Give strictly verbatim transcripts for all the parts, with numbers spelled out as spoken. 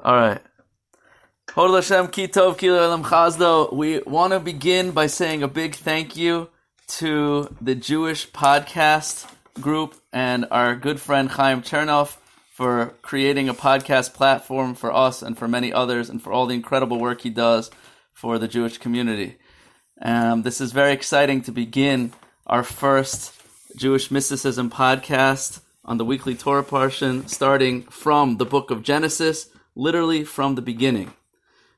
All right. Hod Hashem, ki tov, ki le'olam chazdo. We want to begin by saying a big thank you to the Jewish podcast group and our good friend Chaim Chernoff for creating a podcast platform for us and for many others and for all the incredible work he does for the Jewish community. Um, this is very exciting to begin our first Jewish mysticism podcast on the weekly Torah portion, starting from the book of Genesis, literally from the beginning.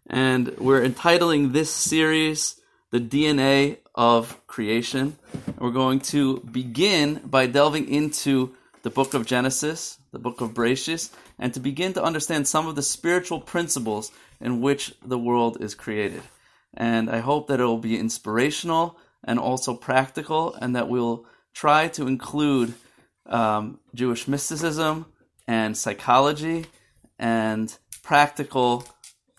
And we're entitling this series The D N A of Creation. We're going to begin by delving into the book of Genesis, the book of Bereshis, and to begin to understand some of the spiritual principles in which the world is created. And I hope that it will be inspirational and also practical, and that we'll try to include um, Jewish mysticism and psychology and practical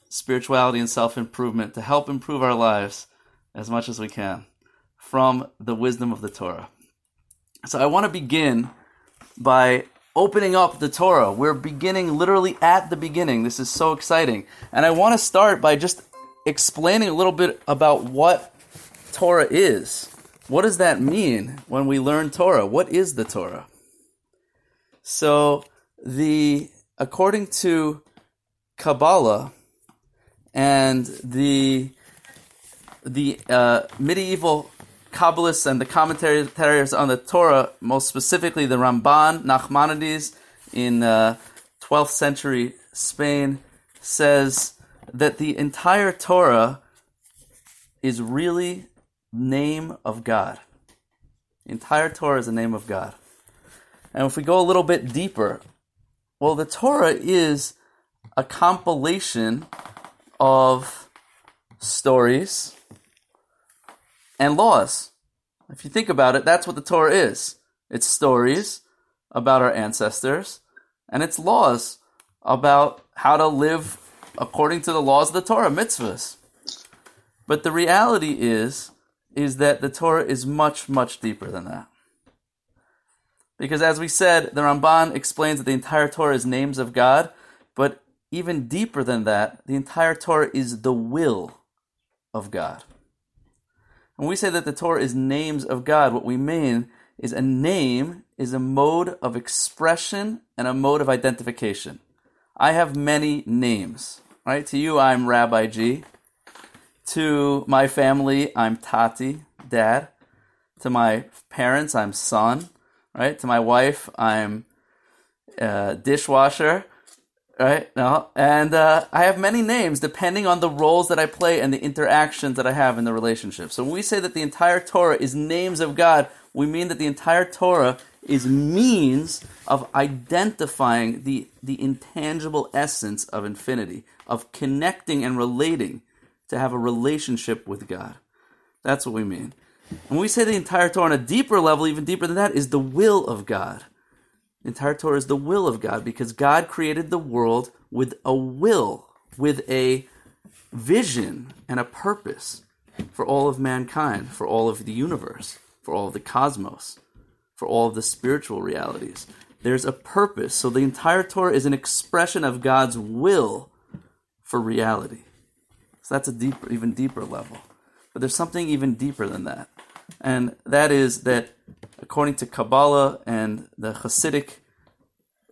spirituality and self-improvement to help improve our lives as much as we can from the wisdom of the Torah. So I want to begin by opening up the Torah. We're beginning literally at the beginning. This is so exciting. And I want to start by just explaining a little bit about what Torah is. What does that mean when we learn Torah? What is the Torah? So, the according to Kabbalah and the the uh, medieval Kabbalists and the commentators on the Torah, most specifically the Ramban, Nachmanides, in uh, twelfth century Spain, says that the entire Torah is really name of God. The entire Torah is the name of God. And if we go a little bit deeper, well, the Torah is a compilation of stories and laws. If you think about it, that's what the Torah is. It's stories about our ancestors, and it's laws about how to live according to the laws of the Torah, mitzvahs. But the reality is, is that the Torah is much, much deeper than that. Because as we said, the Ramban explains that the entire Torah is names of God, but even deeper than that, the entire Torah is the will of God. When we say that the Torah is names of God, what we mean is a name is a mode of expression and a mode of identification. I have many names, right? To you, I'm Rabbi G. To my family, I'm Tati, Dad. To my parents, I'm son, right? To my wife, I'm uh, dishwasher, right? No, and uh, I have many names depending on the roles that I play and the interactions that I have in the relationship. So when we say that the entire Torah is names of God, we mean that the entire Torah is means of identifying the, the intangible essence of infinity, of connecting and relating, to have a relationship with God. That's what we mean. When we say the entire Torah on a deeper level, even deeper than that, is the will of God. The entire Torah is the will of God because God created the world with a will, with a vision and a purpose for all of mankind, for all of the universe, for all of the cosmos, for all of the spiritual realities. There's a purpose. So the entire Torah is an expression of God's will for reality. That's a deeper, even deeper level. But there's something even deeper than that. And that is that, according to Kabbalah and the Hasidic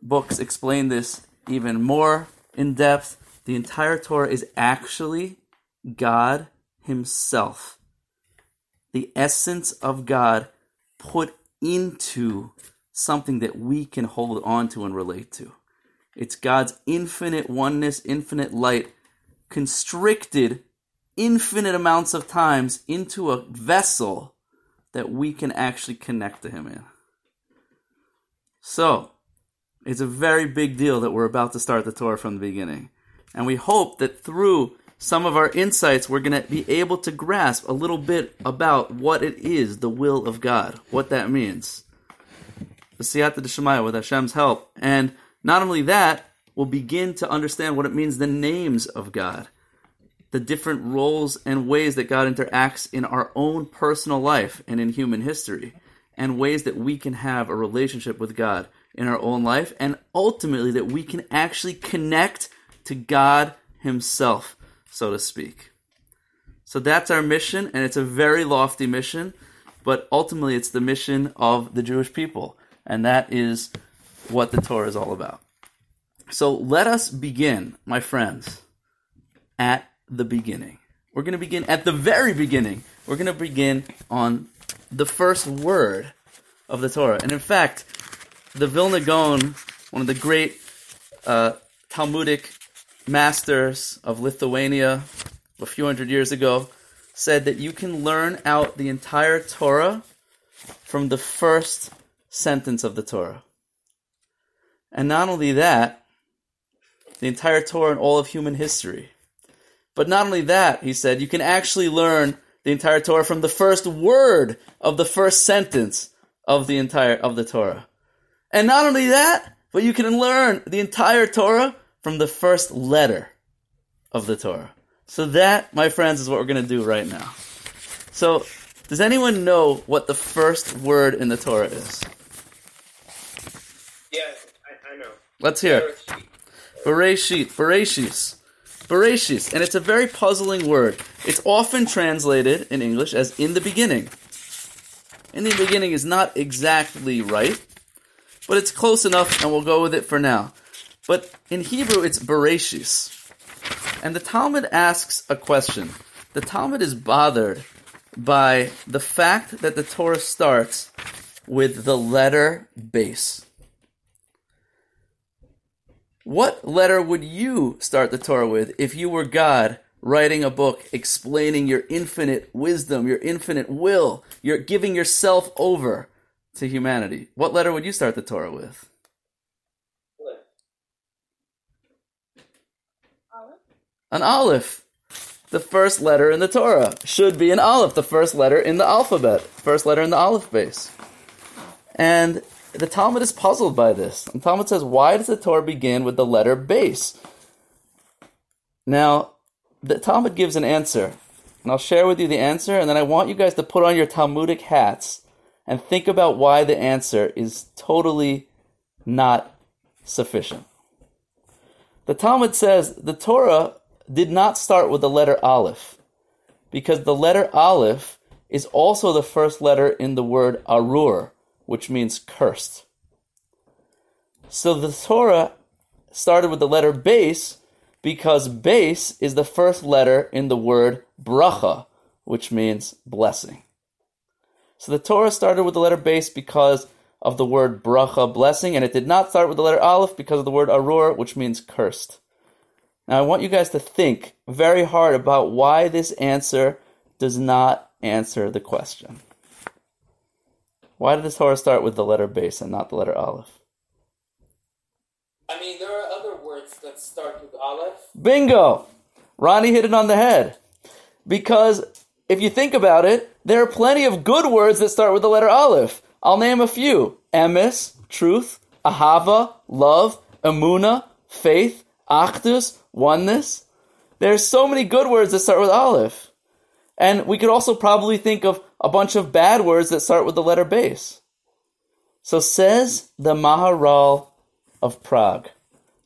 books explain this even more in depth, the entire Torah is actually God Himself. The essence of God put into something that we can hold on to and relate to. It's God's infinite oneness, infinite light, constricted infinite amounts of times into a vessel that we can actually connect to Him in. So, it's a very big deal that we're about to start the Torah from the beginning. And we hope that through some of our insights, we're going to be able to grasp a little bit about what it is, the will of God, what that means. The siyata d'Shemaya, with Hashem's help. And not only that, we'll begin to understand what it means, the names of God, the different roles and ways that God interacts in our own personal life and in human history, and ways that we can have a relationship with God in our own life, and ultimately that we can actually connect to God himself, so to speak. So that's our mission, and it's a very lofty mission, but ultimately it's the mission of the Jewish people, and that is what the Torah is all about. So let us begin, my friends, at the beginning. We're going to begin at the very beginning. We're going to begin on the first word of the Torah. And in fact, the Vilna Gaon, one of the great uh, Talmudic masters of Lithuania a few hundred years ago, said that you can learn out the entire Torah from the first sentence of the Torah. And not only that, the entire Torah and all of human history. But not only that, he said, you can actually learn the entire Torah from the first word of the first sentence of the entire of the Torah. And not only that, but you can learn the entire Torah from the first letter of the Torah. So that, my friends, is what we're going to do right now. So, does anyone know what the first word in the Torah is? Yeah, I, I know. Let's hear it. Bereshit. Bereshis. Bereshis. And it's a very puzzling word. It's often translated in English as in the beginning. In the beginning is not exactly right, but it's close enough, and we'll go with it for now. But in Hebrew, it's Bereshis. And the Talmud asks a question. The Talmud is bothered by the fact that the Torah starts with the letter Beis. What letter would you start the Torah with if you were God writing a book explaining your infinite wisdom, your infinite will, your giving yourself over to humanity? What letter would you start the Torah with? An Aleph. The first letter in the Torah should be an Aleph, the first letter in the alphabet, first letter in the Aleph base. And the Talmud is puzzled by this. And Talmud says, why does the Torah begin with the letter base? Now, the Talmud gives an answer, and I'll share with you the answer, and then I want you guys to put on your Talmudic hats and think about why the answer is totally not sufficient. The Talmud says the Torah did not start with the letter Aleph, because the letter Aleph is also the first letter in the word Arur, which means cursed. So the Torah started with the letter Beis, because Beis is the first letter in the word bracha, which means blessing. So the Torah started with the letter Beis because of the word bracha, blessing, and it did not start with the letter Aleph because of the word Arur, which means cursed. Now, I want you guys to think very hard about why this answer does not answer the question. Why did the Torah start with the letter Beis and not the letter Aleph? I mean, there are other words that start with Aleph. Bingo! Ronnie hit it on the head. Because if you think about it, there are plenty of good words that start with the letter Aleph. I'll name a few. Emes, truth, ahava, love, emuna, faith, achdus, oneness. There's so many good words that start with Aleph. And we could also probably think of a bunch of bad words that start with the letter Beis. So says the Maharal of Prague,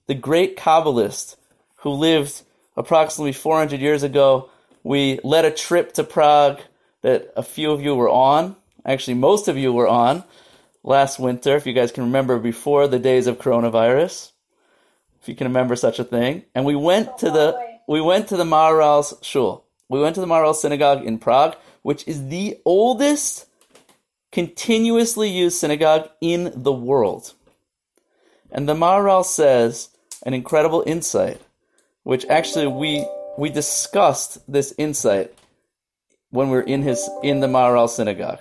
the great Kabbalist who lived approximately four hundred years ago. We led a trip to Prague that a few of you were on. Actually, most of you were on last winter, if you guys can remember, before the days of coronavirus. If you can remember such a thing. And we went to the we went to the Maharal's shul. We went to the Maharal synagogue in Prague, which is the oldest continuously used synagogue in the world. And the Maharal says an incredible insight, which actually we we discussed this insight when we were in his in the Maharal synagogue.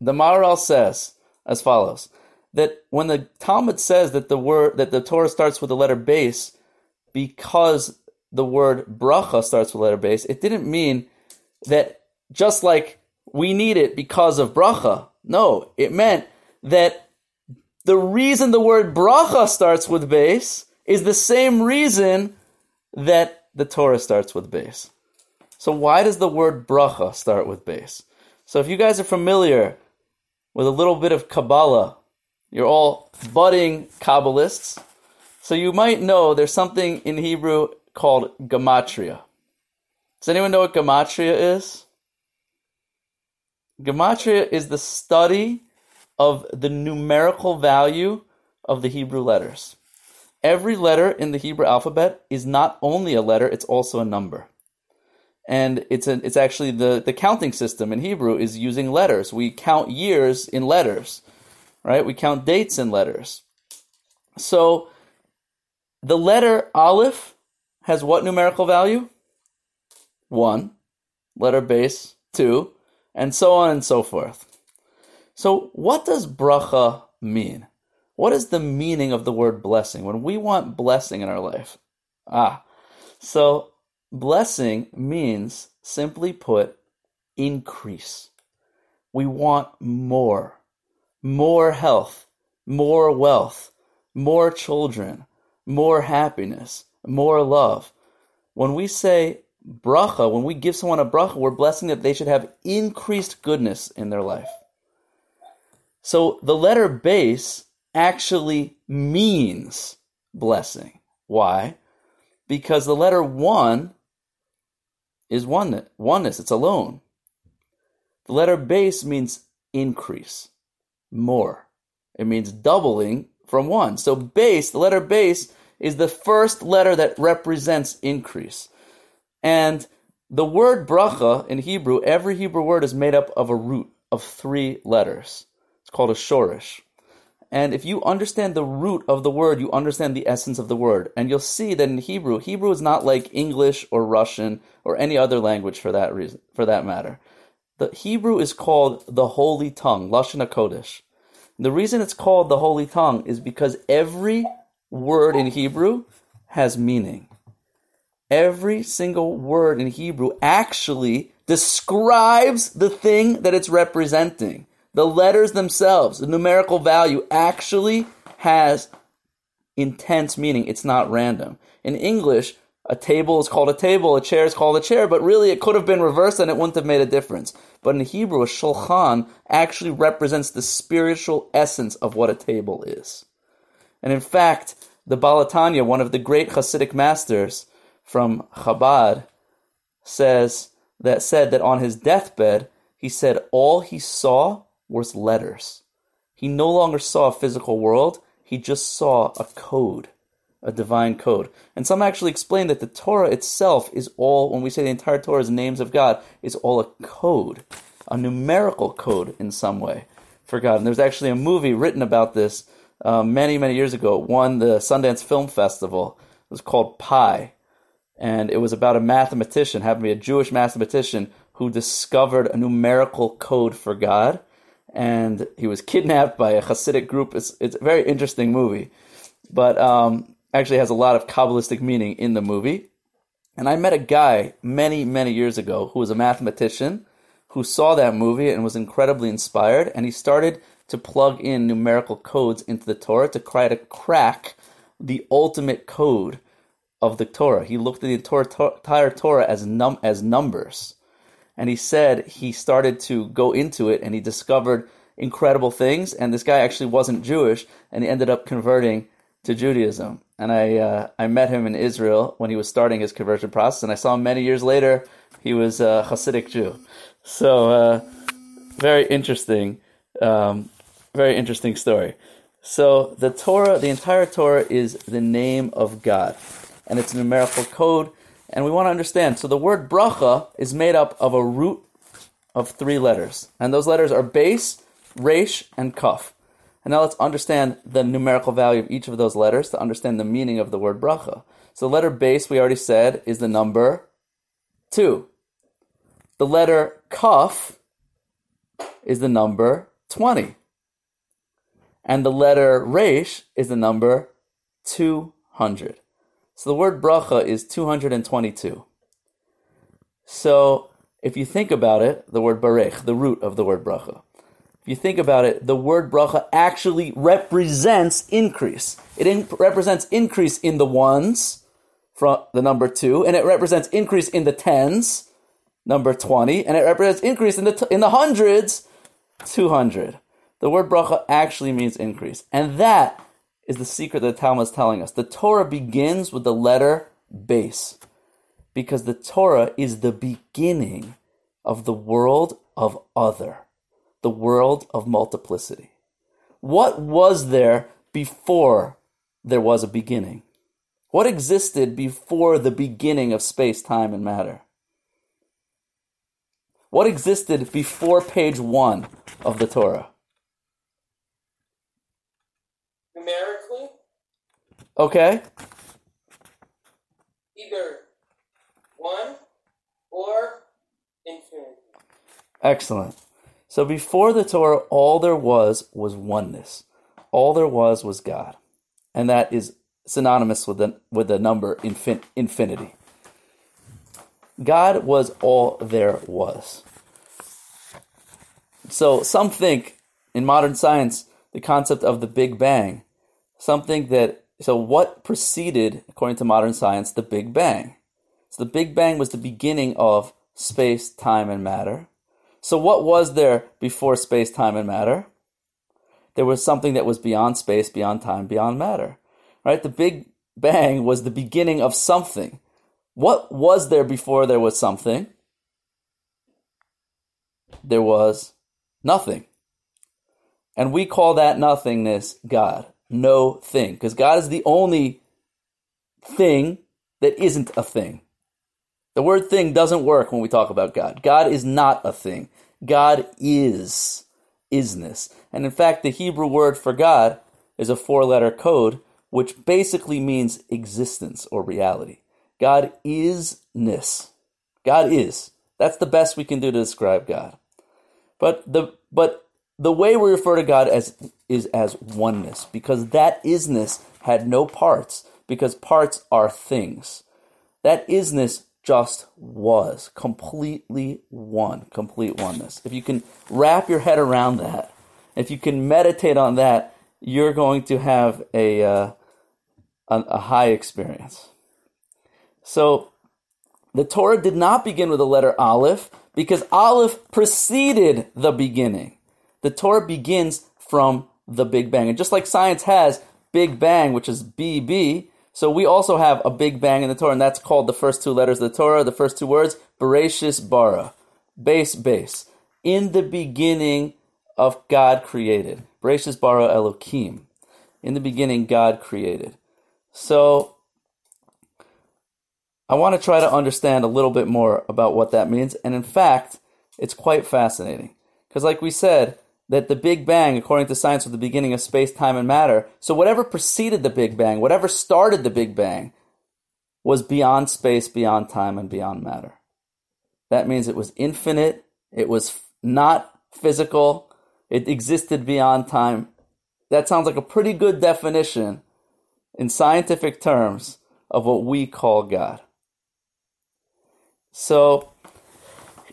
The Maharal says as follows: that when the Talmud says that the word that the Torah starts with the letter Beis because the word bracha starts with the letter Beis, it didn't mean that just like we need it because of bracha. No, it meant that the reason the word bracha starts with Beis is the same reason that the Torah starts with Beis. So why does the word bracha start with Beis? So if you guys are familiar with a little bit of Kabbalah, you're all budding Kabbalists. So you might know there's something in Hebrew called gematria. Does anyone know what gematria is? Gematria is the study of the numerical value of the Hebrew letters. Every letter in the Hebrew alphabet is not only a letter, it's also a number. And it's a, it's actually the, the counting system in Hebrew is using letters. We count years in letters, right? We count dates in letters. So the letter Aleph has what numerical value? One. Letter Beis, two. And so on and so forth. So what does bracha mean? What is the meaning of the word blessing? When we want blessing in our life. Ah, so blessing means, simply put, increase. We want more. More health, more wealth, more children, more happiness, more love. When we say bracha, when we give someone a bracha, we're blessing that they should have increased goodness in their life. So the letter Beis actually means blessing. Why? Because the letter one is one, oneness, it's alone. The letter Beis means increase, more. It means doubling from one. So Beis, the letter Beis, is the first letter that represents increase. And the word bracha in Hebrew, every Hebrew word is made up of a root of three letters. It's called a shoresh. And if you understand the root of the word, you understand the essence of the word. And you'll see that in Hebrew, Hebrew is not like English or Russian or any other language for that reason, for that matter. The Hebrew is called the Holy Tongue, Lashon HaKodesh. The reason it's called the Holy Tongue is because every word in Hebrew has meaning. Every single word in Hebrew actually describes the thing that it's representing. The letters themselves, the numerical value, actually has intense meaning. It's not random. In English, a table is called a table, a chair is called a chair, but really it could have been reversed and it wouldn't have made a difference. But in Hebrew, a shulchan actually represents the spiritual essence of what a table is. And in fact, the Baal Tanya, one of the great Hasidic masters from Chabad, says that said that on his deathbed, he said all he saw was letters. He no longer saw a physical world, he just saw a code, a divine code. And some actually explain that the Torah itself is all, when we say the entire Torah is names of God, is all a code, a numerical code in some way for God. And there's actually a movie written about this uh, many, many years ago. It won the Sundance Film Festival. It was called Pi. And it was about a mathematician, happened to be a Jewish mathematician, who discovered a numerical code for God. And he was kidnapped by a Hasidic group. It's, it's a very interesting movie, but um, actually has a lot of Kabbalistic meaning in the movie. And I met a guy many, many years ago who was a mathematician who saw that movie and was incredibly inspired. And he started to plug in numerical codes into the Torah to try to crack the ultimate code of the Torah. He looked at the entire Torah as num as numbers. And he said he started to go into it and he discovered incredible things. And this guy actually wasn't Jewish and he ended up converting to Judaism. And I uh, I met him in Israel when he was starting his conversion process. And I saw him many years later. He was a Hasidic Jew. So uh, very interesting, um, very interesting story. So the Torah, the entire Torah is the name of God. And it's a numerical code. And we want to understand, so the word bracha is made up of a root of three letters. And those letters are Beis, Resh, and Kaf. And now let's understand the numerical value of each of those letters to understand the meaning of the word bracha. So the letter Beis, we already said, is the number two. The letter Kaf is the number twenty. And the letter Resh is the number two hundred. So the word bracha is two hundred twenty-two. So if you think about it, the word barech, the root of the word bracha, if you think about it, the word bracha actually represents increase. It in- represents increase in the ones, from the number two, and it represents increase in the tens, number twenty, and it represents increase in the t- in the hundreds, two hundred. The word bracha actually means increase. And that is the secret that the Talmud is telling us. The Torah begins with the letter Beis, because the Torah is the beginning of the world of other, the world of multiplicity. What was there before there was a beginning? What existed before the beginning of space, time, and matter? What existed before page one of the Torah? Numerically? Okay. Either one or infinity. Excellent. So before the Torah, all there was was oneness. All there was was God. And that is synonymous with the, with the number infin, infinity. God was all there was. So some think, in modern science, the concept of the Big Bang, something that, so what preceded, according to modern science, the Big Bang? So the Big Bang was the beginning of space, time, and matter. So what was there before space, time, and matter? There was something that was beyond space, beyond time, beyond matter. Right? The Big Bang was the beginning of something. What was there before there was something? There was nothing. And we call that nothingness God. No thing. Because God is the only thing that isn't a thing. The word thing doesn't work when we talk about God. God is not a thing. God is, isness. And in fact, the Hebrew word for God is a four-letter code, which basically means existence or reality. God is-ness. God is. That's the best we can do to describe God. But the but the way we refer to God as is as oneness, because that isness had no parts, because parts are things. That isness just was completely one, complete oneness. If you can wrap your head around that, if you can meditate on that, you're going to have a uh, a, a high experience. So, the Torah did not begin with the letter Aleph, because Aleph preceded the beginning. The Torah begins from the Big Bang. And just like science has Big Bang, which is B B, so we also have a Big Bang in the Torah, and that's called the first two letters of the Torah, the first two words, Bereshis bara, base, base. In the beginning of God created. Bereshis bara Elokim. In the beginning, God created. So, I want to try to understand a little bit more about what that means. And in fact, it's quite fascinating. Because like we said, that the Big Bang, according to science, was the beginning of space, time, and matter. So whatever preceded the Big Bang, whatever started the Big Bang, was beyond space, beyond time, and beyond matter. That means it was infinite. It was not physical. It existed beyond time. That sounds like a pretty good definition in scientific terms of what we call God. So,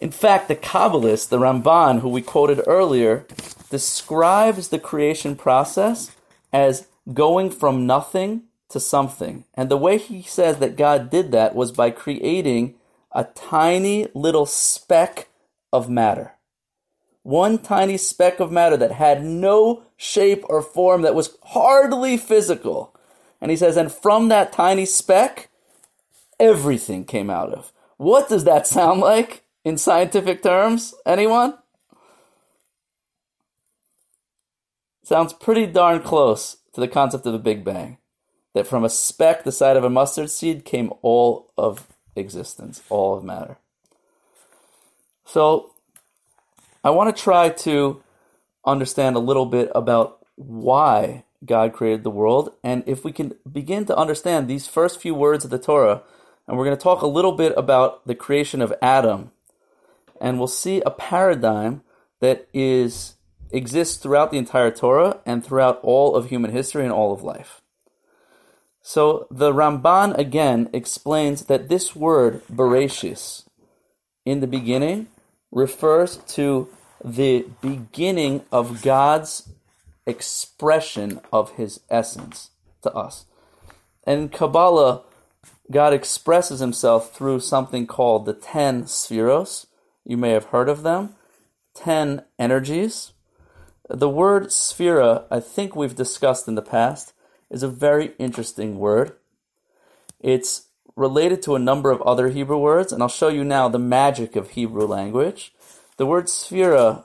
in fact, the Kabbalist, the Ramban, who we quoted earlier, describes the creation process as going from nothing to something. And the way he says that God did that was by creating a tiny little speck of matter. One tiny speck of matter that had no shape or form, that was hardly physical. And he says, and from that tiny speck, everything came out of. What does that sound like in scientific terms? Anyone? Sounds pretty darn close to the concept of the Big Bang. That from a speck the size of a mustard seed came all of existence, all of matter. So, I want to try to understand a little bit about why God created the world. And if we can begin to understand these first few words of the Torah, and we're going to talk a little bit about the creation of Adam. And we'll see a paradigm that is exists throughout the entire Torah and throughout all of human history and all of life. So the Ramban again explains that this word, Bereshis, in the beginning, refers to the beginning of God's expression of his essence to us. And in Kabbalah, God expresses himself through something called the ten spheros. You may have heard of them. Ten energies. The word sphera, I think we've discussed in the past, is a very interesting word. It's related to a number of other Hebrew words, and I'll show you now the magic of Hebrew language. The word sphera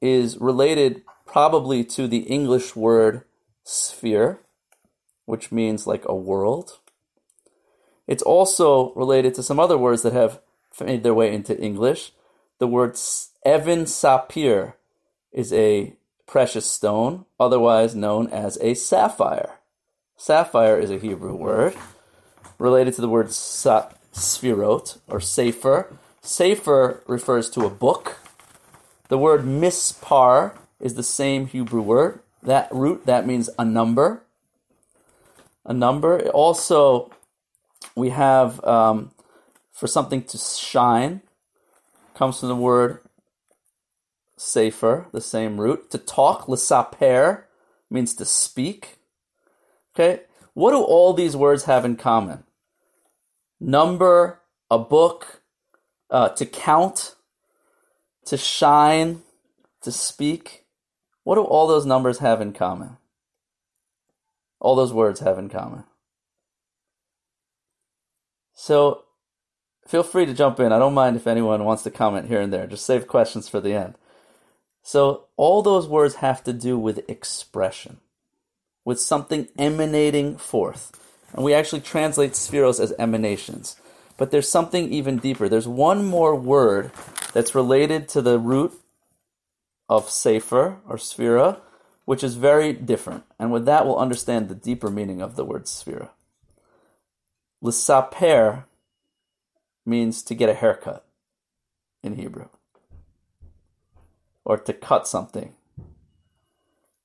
is related probably to the English word sphere, which means like a world. It's also related to some other words that have made their way into English. The word even saper is a precious stone, otherwise known as a sapphire. Sapphire is a Hebrew word related to the word sa- sfirot, or sefer. Sefer refers to a book. The word mispar is the same Hebrew word. That root, that means a number. A number. It also, we have um, for something to shine, comes from the word sefer, the same root. To talk, l'saper, means to speak. Okay, what do all these words have in common? Number, a book, uh, to count, to shine, to speak. What do all those numbers have in common? All those words have in common. So, feel free to jump in. I don't mind if anyone wants to comment here and there. Just save questions for the end. So, all those words have to do with expression, with something emanating forth. And we actually translate spheros as emanations. But there's something even deeper. There's one more word that's related to the root of sefer, or sphera, which is very different. And with that, we'll understand the deeper meaning of the word sphera. L'saper means to get a haircut in Hebrew, or to cut something.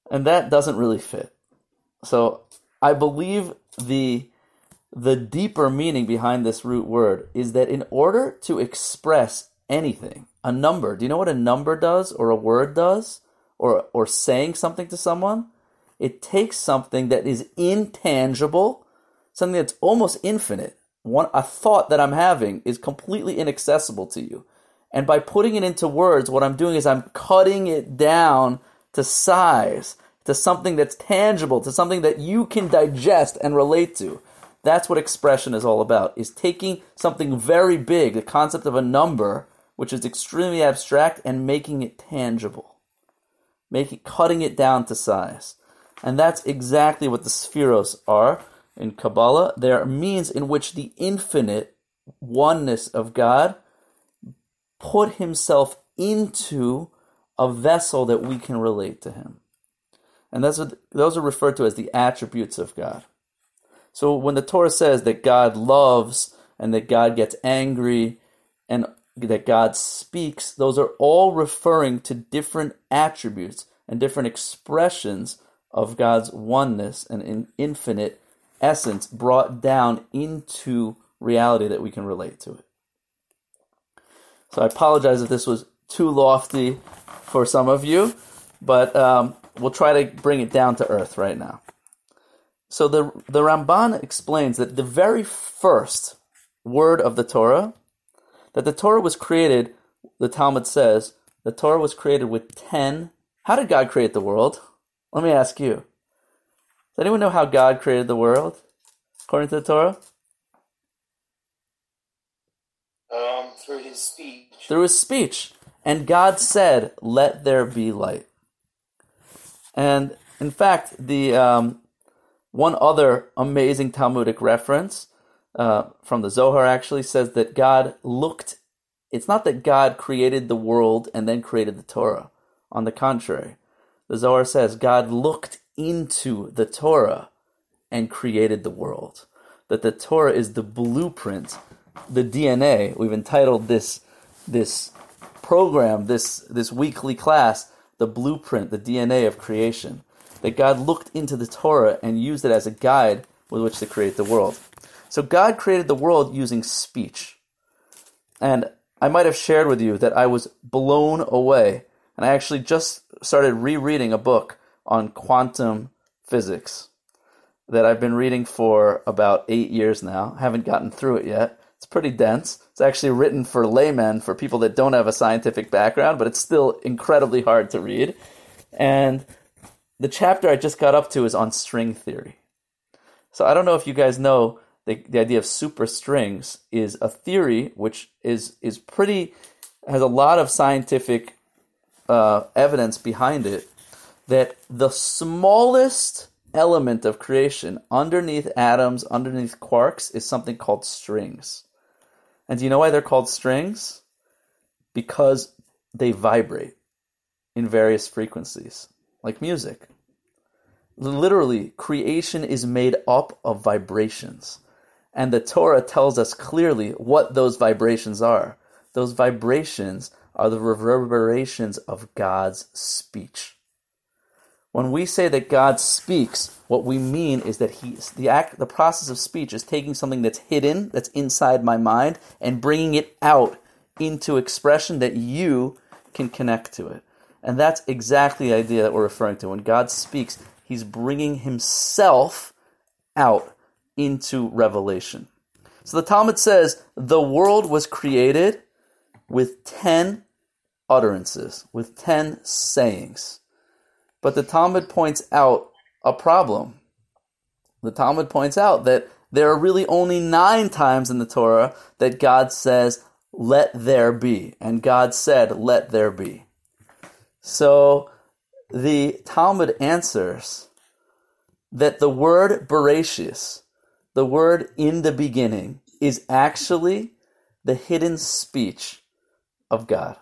And that doesn't really fit. So I believe the the deeper meaning behind this root word is that in order to express anything, a number, do you know what a number does, or a word does, or or saying something to someone? It takes something that is intangible, something that's almost infinite. One, a thought that I'm having is completely inaccessible to you. And by putting it into words, what I'm doing is I'm cutting it down to size, to something that's tangible, to something that you can digest and relate to. That's what expression is all about, is taking something very big, the concept of a number, which is extremely abstract, and making it tangible, making cutting it down to size. And that's exactly what the spheros are in Kabbalah. They are means in which the infinite oneness of God put himself into a vessel that we can relate to him. And that's what those are referred to as the attributes of God. So when the Torah says that God loves, and that God gets angry, and that God speaks, those are all referring to different attributes and different expressions of God's oneness and an infinite essence brought down into reality that we can relate to it. So I apologize if this was too lofty for some of you, but um, we'll try to bring it down to earth right now. So the, the Ramban explains that the very first word of the Torah, that the Torah was created, the Talmud says, the Torah was created with ten. How did God create the world? Let me ask you. Does anyone know how God created the world, according to the Torah? Um, through his speech. Through his speech. And God said, let there be light. And, in fact, the um, one other amazing Talmudic reference uh, from the Zohar actually says that God looked. It's not that God created the world and then created the Torah. On the contrary, the Zohar says God looked into the Torah and created the world. That the Torah is the blueprint, the D N A. We've entitled this this program, this this weekly class, the blueprint, the D N A of creation. That God looked into the Torah and used it as a guide with which to create the world. So God created the world using speech. And I might have shared with you that I was blown away. And I actually just started rereading a book on quantum physics that I've been reading for about eight years now. I haven't gotten through it yet. It's pretty dense. It's actually written for laymen, for people that don't have a scientific background, but it's still incredibly hard to read. And the chapter I just got up to is on string theory. So I don't know if you guys know the, the idea of superstrings is a theory which is is pretty has a lot of scientific uh, evidence behind it, that the smallest element of creation underneath atoms, underneath quarks, is something called strings. And do you know why they're called strings? Because they vibrate in various frequencies, like music. Literally, creation is made up of vibrations. And the Torah tells us clearly what those vibrations are. Those vibrations are the reverberations of God's speech. When we say that God speaks, what we mean is that he, the act, the process of speech is taking something that's hidden, that's inside my mind, and bringing it out into expression that you can connect to it. And that's exactly the idea that we're referring to. When God speaks, he's bringing himself out into revelation. So the Talmud says, the world was created with ten utterances, with ten sayings. But the Talmud points out a problem. The Talmud points out that there are really only nine times in the Torah that God says, let there be. And God said, let there be. So the Talmud answers that the word Bereshis, the word in the beginning, is actually the hidden speech of God.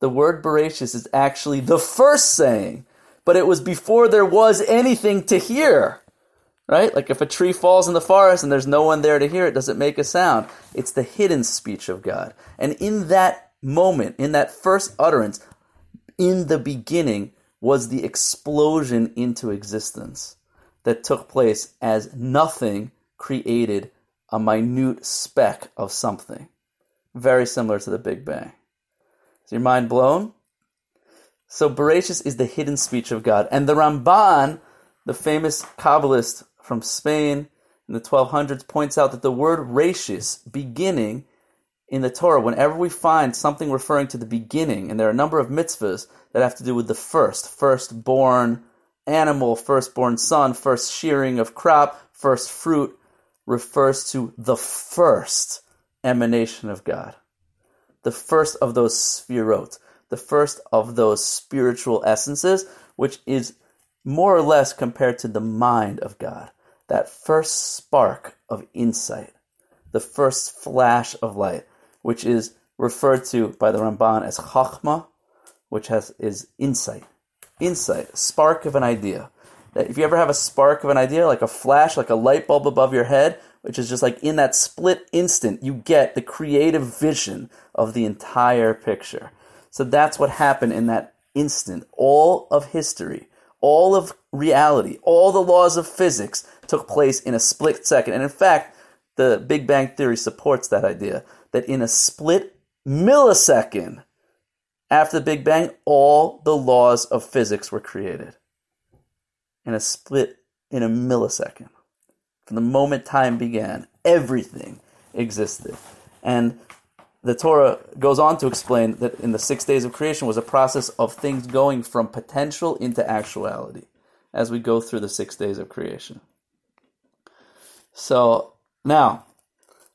The word Bereshis is actually the first saying, but it was before there was anything to hear, right? Like if a tree falls in the forest and there's no one there to hear it, does it make a sound? It's the hidden speech of God. And in that moment, in that first utterance, in the beginning was the explosion into existence that took place as nothing created a minute speck of something. Very similar to the Big Bang. Is your mind blown? So Bereshis is the hidden speech of God. And the Ramban, the famous Kabbalist from Spain in the twelve hundreds, points out that the word Reshis, beginning, in the Torah, whenever we find something referring to the beginning, and there are a number of mitzvahs that have to do with the first, firstborn animal, firstborn son, first shearing of crop, first fruit, refers to the first emanation of God. The first of those sfirot, the first of those spiritual essences, which is more or less compared to the mind of God. That first spark of insight, the first flash of light, which is referred to by the Ramban as Chachma, which has is insight. Insight, spark of an idea. That if you ever have a spark of an idea, like a flash, like a light bulb above your head, which is just like in that split instant, you get the creative vision of the entire picture. So that's what happened in that instant. All of history, all of reality, all the laws of physics took place in a split second. And in fact, the Big Bang Theory supports that idea, that in a split millisecond after the Big Bang, all the laws of physics were created. In a split, in a millisecond. From the moment time began, everything existed. And the Torah goes on to explain that in the six days of creation was a process of things going from potential into actuality as we go through the six days of creation. So now,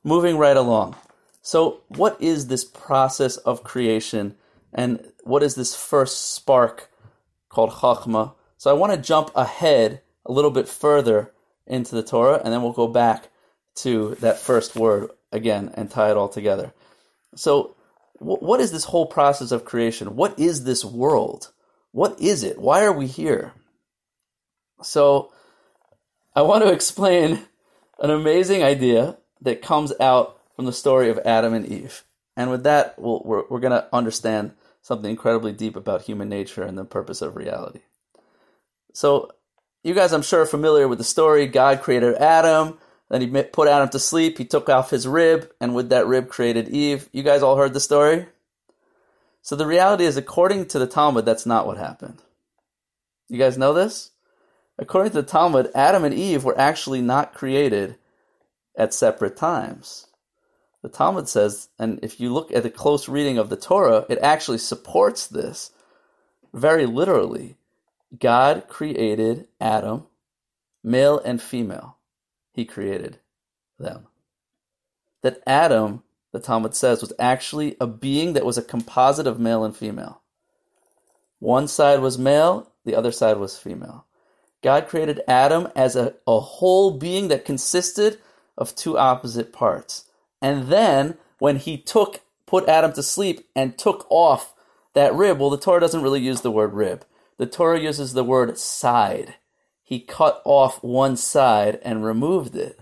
moving right along. So what is this process of creation and what is this first spark called Chachma? So I want to jump ahead a little bit further into the Torah, and then we'll go back to that first word again and tie it all together. So w- what is this whole process of creation? What is this world? What is it? Why are we here? So I want to explain an amazing idea that comes out from the story of Adam and Eve. And with that, we'll, we're, we're going to understand something incredibly deep about human nature and the purpose of reality. So you guys, I'm sure, are familiar with the story. God created Adam, then he put Adam to sleep, he took off his rib, and with that rib created Eve. You guys all heard the story? So the reality is, according to the Talmud, that's not what happened. You guys know this? According to the Talmud, Adam and Eve were actually not created at separate times. The Talmud says, and if you look at the close reading of the Torah, it actually supports this very literally. God created Adam, male and female. he created them. That Adam, the Talmud says, was actually a being that was a composite of male and female. One side was male, the other side was female. God created Adam as a, a whole being that consisted of two opposite parts. And then when he took, put Adam to sleep and took off that rib, well, the Torah doesn't really use the word rib. The Torah uses the word side. He cut off one side and removed it.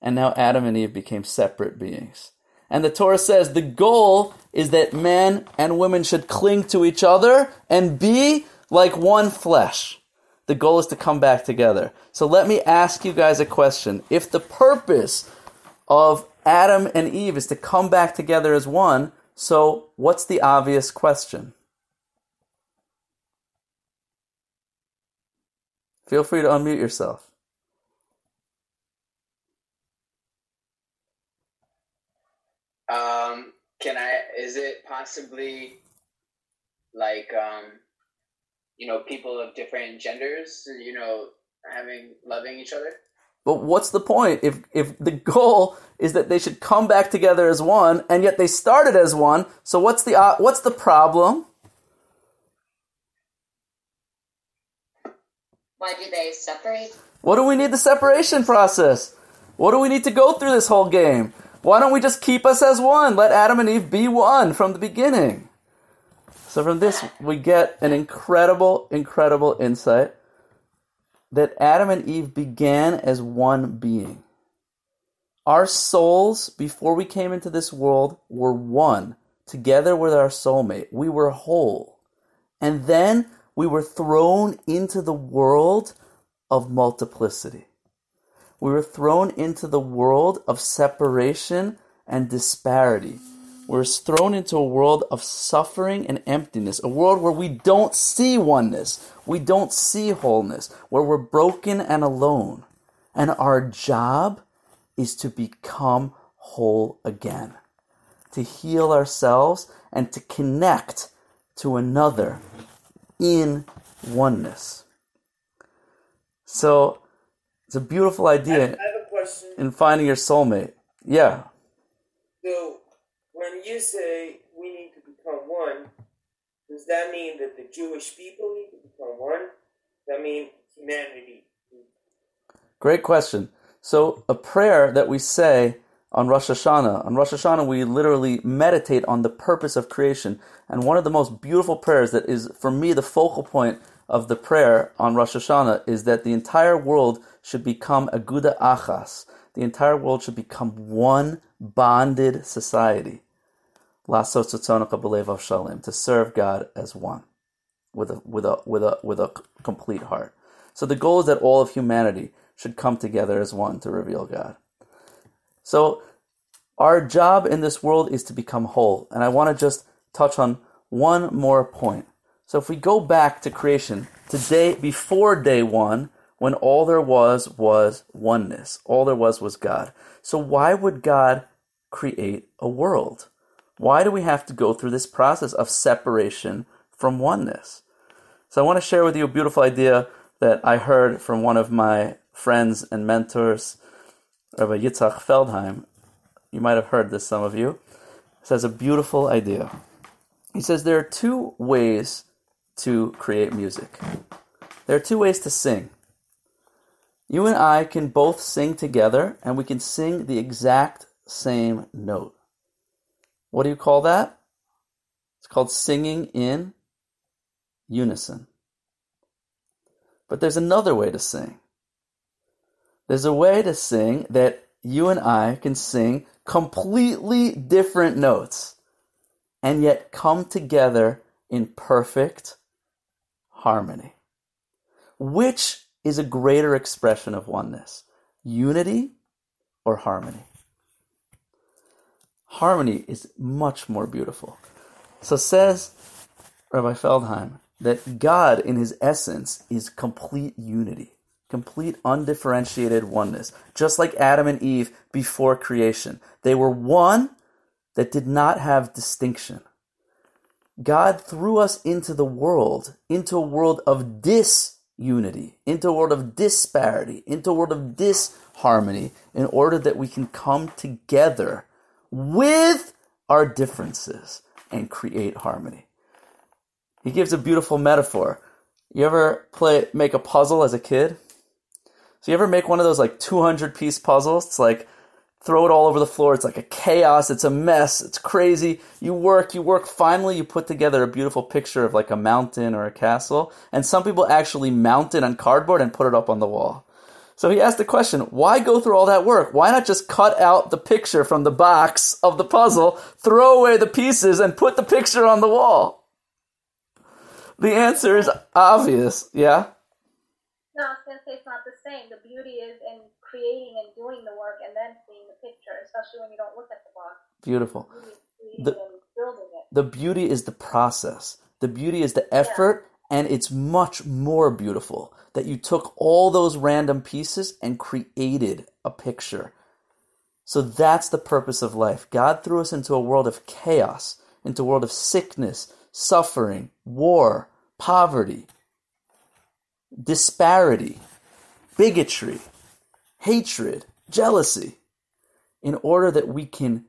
And now Adam and Eve became separate beings. And the Torah says the goal is that men and women should cling to each other and be like one flesh. The goal is to come back together. So let me ask you guys a question. If the purpose of Adam and Eve is to come back together as one, so what's the obvious question? Feel free to unmute yourself. Um, can I, is it possibly like, um, you know, people of different genders, you know, having, loving each other? But what's the point if if the goal is that they should come back together as one, and yet they started as one? So what's the uh, what's the problem? Why do they separate? What do we need the separation process? What do we need to go through this whole game? Why don't we just keep us as one? Let Adam and Eve be one from the beginning. So from this, we get an incredible, incredible insight that Adam and Eve began as one being. Our souls, before we came into this world, were one, together with our soulmate. We were whole. And then we were thrown into the world of multiplicity. We were thrown into the world of separation and disparity. We're thrown into a world of suffering and emptiness, a world where we don't see oneness, we don't see wholeness, where we're broken and alone. And our job is to become whole again, to heal ourselves and to connect to another in oneness. So it's a beautiful idea I have a question. In finding your soulmate. Yeah. So when you say we need to become one, does that mean that the Jewish people need to become one? Does that mean humanity? Great question. So a prayer that we say on Rosh Hashanah, on Rosh Hashanah we literally meditate on the purpose of creation. And one of the most beautiful prayers that is, for me, the focal point of the prayer on Rosh Hashanah is that the entire world should become Aguda Achas. The entire world should become one bonded society. To serve God as one, with a with a with a with a complete heart. So the goal is that all of humanity should come together as one to reveal God. So our job in this world is to become whole, and I want to just touch on one more point. So if we go back to creation today, before day one, when all there was was oneness, all there was was God. So why would God create a world? Why do we have to go through this process of separation from oneness? So I want to share with you a beautiful idea that I heard from one of my friends and mentors, Rabbi Yitzhak Feldheim. You might have heard this, some of you. He says a beautiful idea. He says there are two ways to create music. There are two ways to sing. You and I can both sing together, and we can sing the exact same note. What do you call that? It's called singing in unison. But there's another way to sing. There's a way to sing that you and I can sing completely different notes, and yet come together in perfect harmony. Which is a greater expression of oneness? Unity or harmony? Harmony is much more beautiful. So says Rabbi Feldheim that God in his essence is complete unity, complete undifferentiated oneness, just like Adam and Eve before creation. They were one that did not have distinction. God threw us into the world, into a world of distinction. unity, into a world of disparity, into a world of disharmony, in order that we can come together with our differences and create harmony. He gives a beautiful metaphor. You ever play make a puzzle as a kid? So you ever make one of those like two hundred piece puzzles? It's like throw it all over the floor. It's like a chaos. It's a mess. It's crazy. You work, you work. Finally, you put together a beautiful picture of like a mountain or a castle. And some people actually mount it on cardboard and put it up on the wall. So he asked the question, why go through all that work? Why not just cut out the picture from the box of the puzzle, throw away the pieces, and put the picture on the wall? The answer is obvious, yeah? No, since it's not the same. The beauty is in creating and doing the work and then seeing the picture, especially when you don't look at the box. Beautiful. The, the beauty is the process. The beauty is the effort, yeah. And it's much more beautiful that you took all those random pieces and created a picture. So that's the purpose of life. God threw us into a world of chaos, into a world of sickness, suffering, war, poverty, disparity, bigotry, hatred, jealousy, in order that we can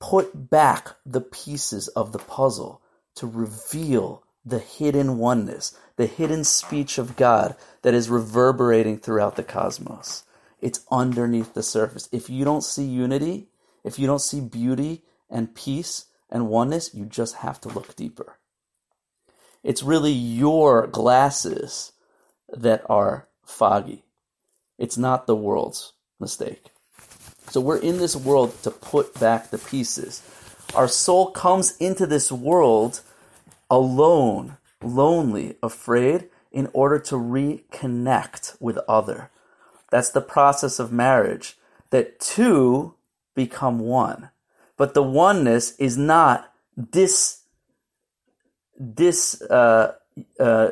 put back the pieces of the puzzle to reveal the hidden oneness, the hidden speech of God that is reverberating throughout the cosmos. It's underneath the surface. If you don't see unity, if you don't see beauty and peace and oneness, you just have to look deeper. It's really your glasses that are foggy. It's not the world's mistake. So we're in this world to put back the pieces. Our soul comes into this world alone, lonely, afraid, in order to reconnect with other. That's the process of marriage, that two become one. But the oneness is not dis, dis, uh, uh,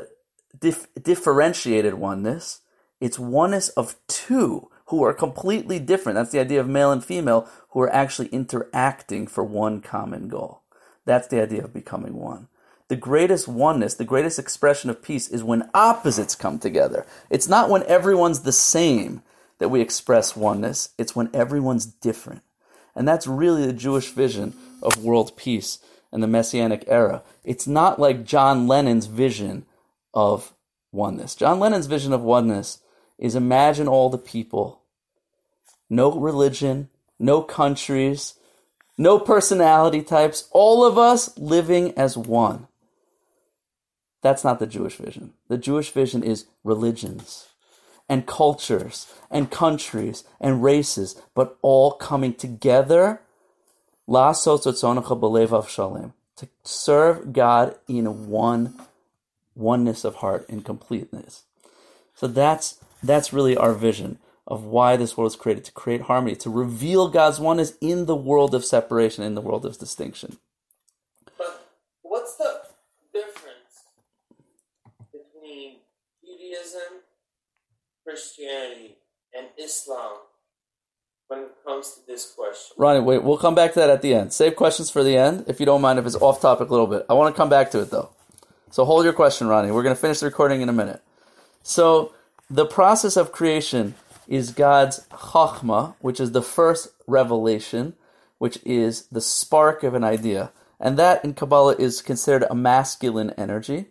dif, differentiated oneness. It's oneness of two who are completely different. That's the idea of male and female who are actually interacting for one common goal. That's the idea of becoming one. The greatest oneness, the greatest expression of peace is when opposites come together. It's not when everyone's the same that we express oneness. It's when everyone's different. And that's really the Jewish vision of world peace and the Messianic era. It's not like John Lennon's vision of oneness. John Lennon's vision of oneness is imagine all the people, no religion, no countries, no personality types, all of us living as one. That's not the Jewish vision. The Jewish vision is religions and cultures and countries and races, but all coming together to serve God in one oneness of heart and completeness. So that's that's really our vision of why this world was created, to create harmony, to reveal God's oneness in the world of separation, in the world of distinction. But what's the difference between Judaism, Christianity, and Islam when it comes to this question? Ronnie, wait, we'll come back to that at the end. Save questions for the end, if you don't mind, if it's off topic a little bit. I want to come back to it, though. So hold your question, Ronnie. We're going to finish the recording in a minute. So the process of creation is God's Chachma, which is the first revelation, which is the spark of an idea. And that in Kabbalah is considered a masculine energy.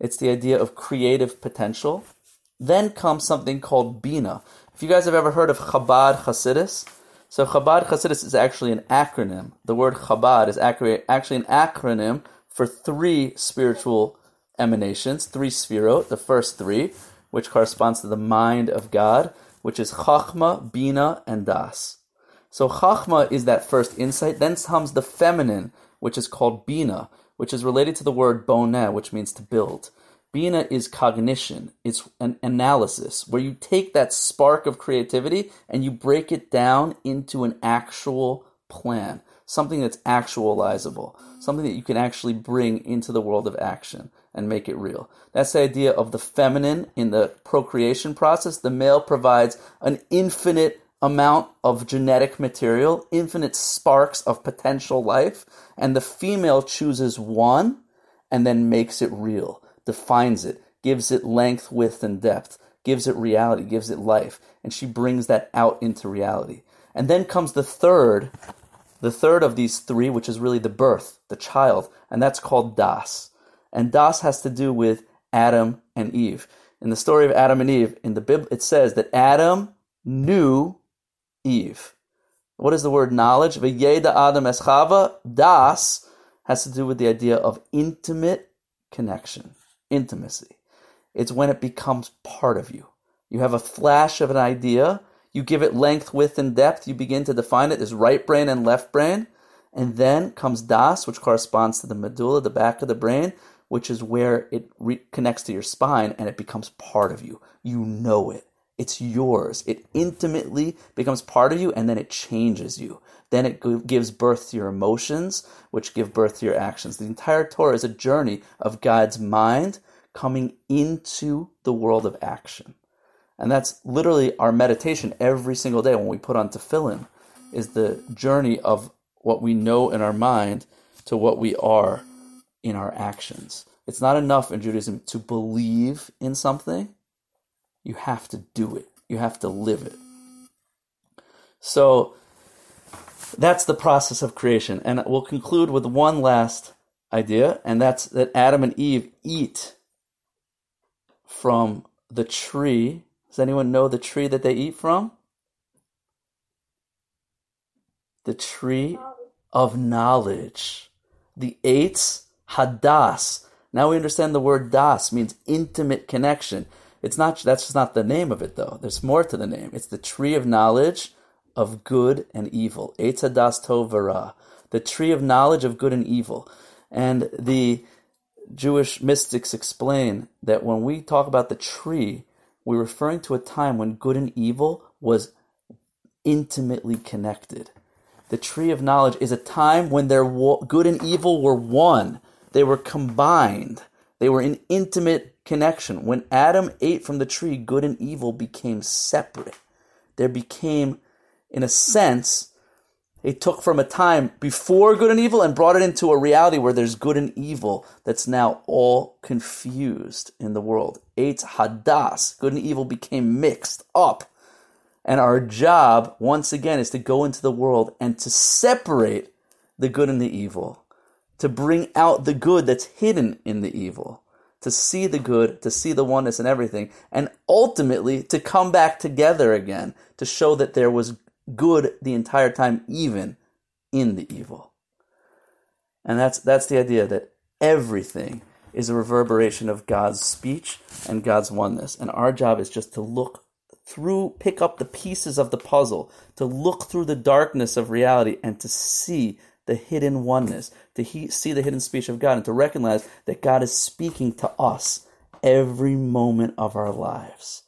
It's the idea of creative potential. Then comes something called Bina. If you guys have ever heard of Chabad Hasidus, so Chabad Hasidus is actually an acronym. The word Chabad is actually an acronym for three spiritual emanations, three sfirot, the first three, which corresponds to the mind of God, which is Chachma, Bina, and Das. So Chachma is that first insight. Then comes the feminine, which is called Bina, which is related to the word Boneh, which means to build. Bina is cognition. It's an analysis, where you take that spark of creativity and you break it down into an actual plan, something that's actualizable, something that you can actually bring into the world of action and make it real. That's the idea of the feminine in the procreation process. The male provides an infinite amount of genetic material, infinite sparks of potential life, and the female chooses one and then makes it real, defines it, gives it length, width, and depth, gives it reality, gives it life, and she brings that out into reality. And then comes the third, the third of these three, which is really the birth, the child, and that's called Das. And Das has to do with Adam and Eve. In the story of Adam and Eve, in the Bible, it says that Adam knew Eve. What is the word knowledge? V'yeda Adam es Chava. Das has to do with the idea of intimate connection, intimacy. It's when it becomes part of you. You have a flash of an idea. You give it length, width, and depth. You begin to define it. There's right brain and left brain. And then comes Das, which corresponds to the medulla, the back of the brain, which is where it re- connects to your spine and it becomes part of you. You know it. It's yours. It intimately becomes part of you, and then it changes you. Then it g- gives birth to your emotions, which give birth to your actions. The entire Torah is a journey of God's mind coming into the world of action. And that's literally our meditation every single day when we put on tefillin, is the journey of what we know in our mind to what we are in our actions. It's not enough in Judaism to believe in something. You have to do it. You have to live it. So that's the process of creation. And we'll conclude with one last idea, and that's that Adam and Eve eat from the tree. Does anyone know the tree that they eat from? The tree of knowledge. The Eitz Hadas. Now we understand the word Das means intimate connection. It's not, that's just not the name of it, though. There's more to the name. It's the tree of knowledge of good and evil. Eitz Hadas Tov Vara. The tree of knowledge of good and evil. And the Jewish mystics explain that when we talk about the tree, we're referring to a time when good and evil was intimately connected. The tree of knowledge is a time when their wo- good and evil were one. They were combined. They were in intimate connection. When Adam ate from the tree, good and evil became separate. There became, in a sense, it took from a time before good and evil and brought it into a reality where there's good and evil that's now all confused in the world. Eitz Hadas, good and evil became mixed up. And our job, once again, is to go into the world and to separate the good and the evil, to bring out the good that's hidden in the evil, to see the good, to see the oneness in everything, and ultimately to come back together again to show that there was good the entire time, even in the evil. And that's that's the idea that everything is a reverberation of God's speech and God's oneness. And our job is just to look through, pick up the pieces of the puzzle, to look through the darkness of reality and to see the hidden oneness, to he, see the hidden speech of God, and to recognize that God is speaking to us every moment of our lives.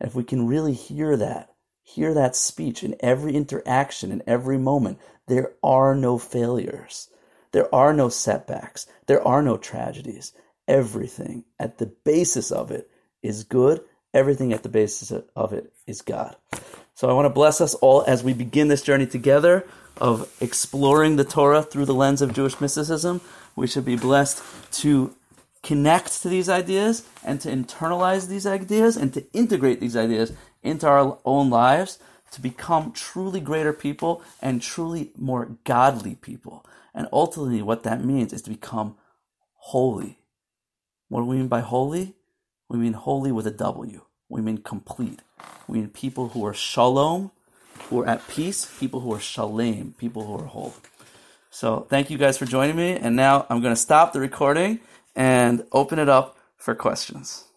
And if we can really hear that, hear that speech in every interaction, in every moment, there are no failures. There are no setbacks. There are no tragedies. Everything at the basis of it is good. Everything at the basis of it is God. So I want to bless us all as we begin this journey together of exploring the Torah through the lens of Jewish mysticism. We should be blessed to connect to these ideas and to internalize these ideas and to integrate these ideas into our own lives to become truly greater people and truly more godly people. And ultimately what that means is to become holy. What do we mean by holy? We mean holy with a W. We mean complete. We mean people who are shalom, who are at peace, people who are shalem, people who are whole. So thank you guys for joining me. And now I'm going to stop the recording and open it up for questions.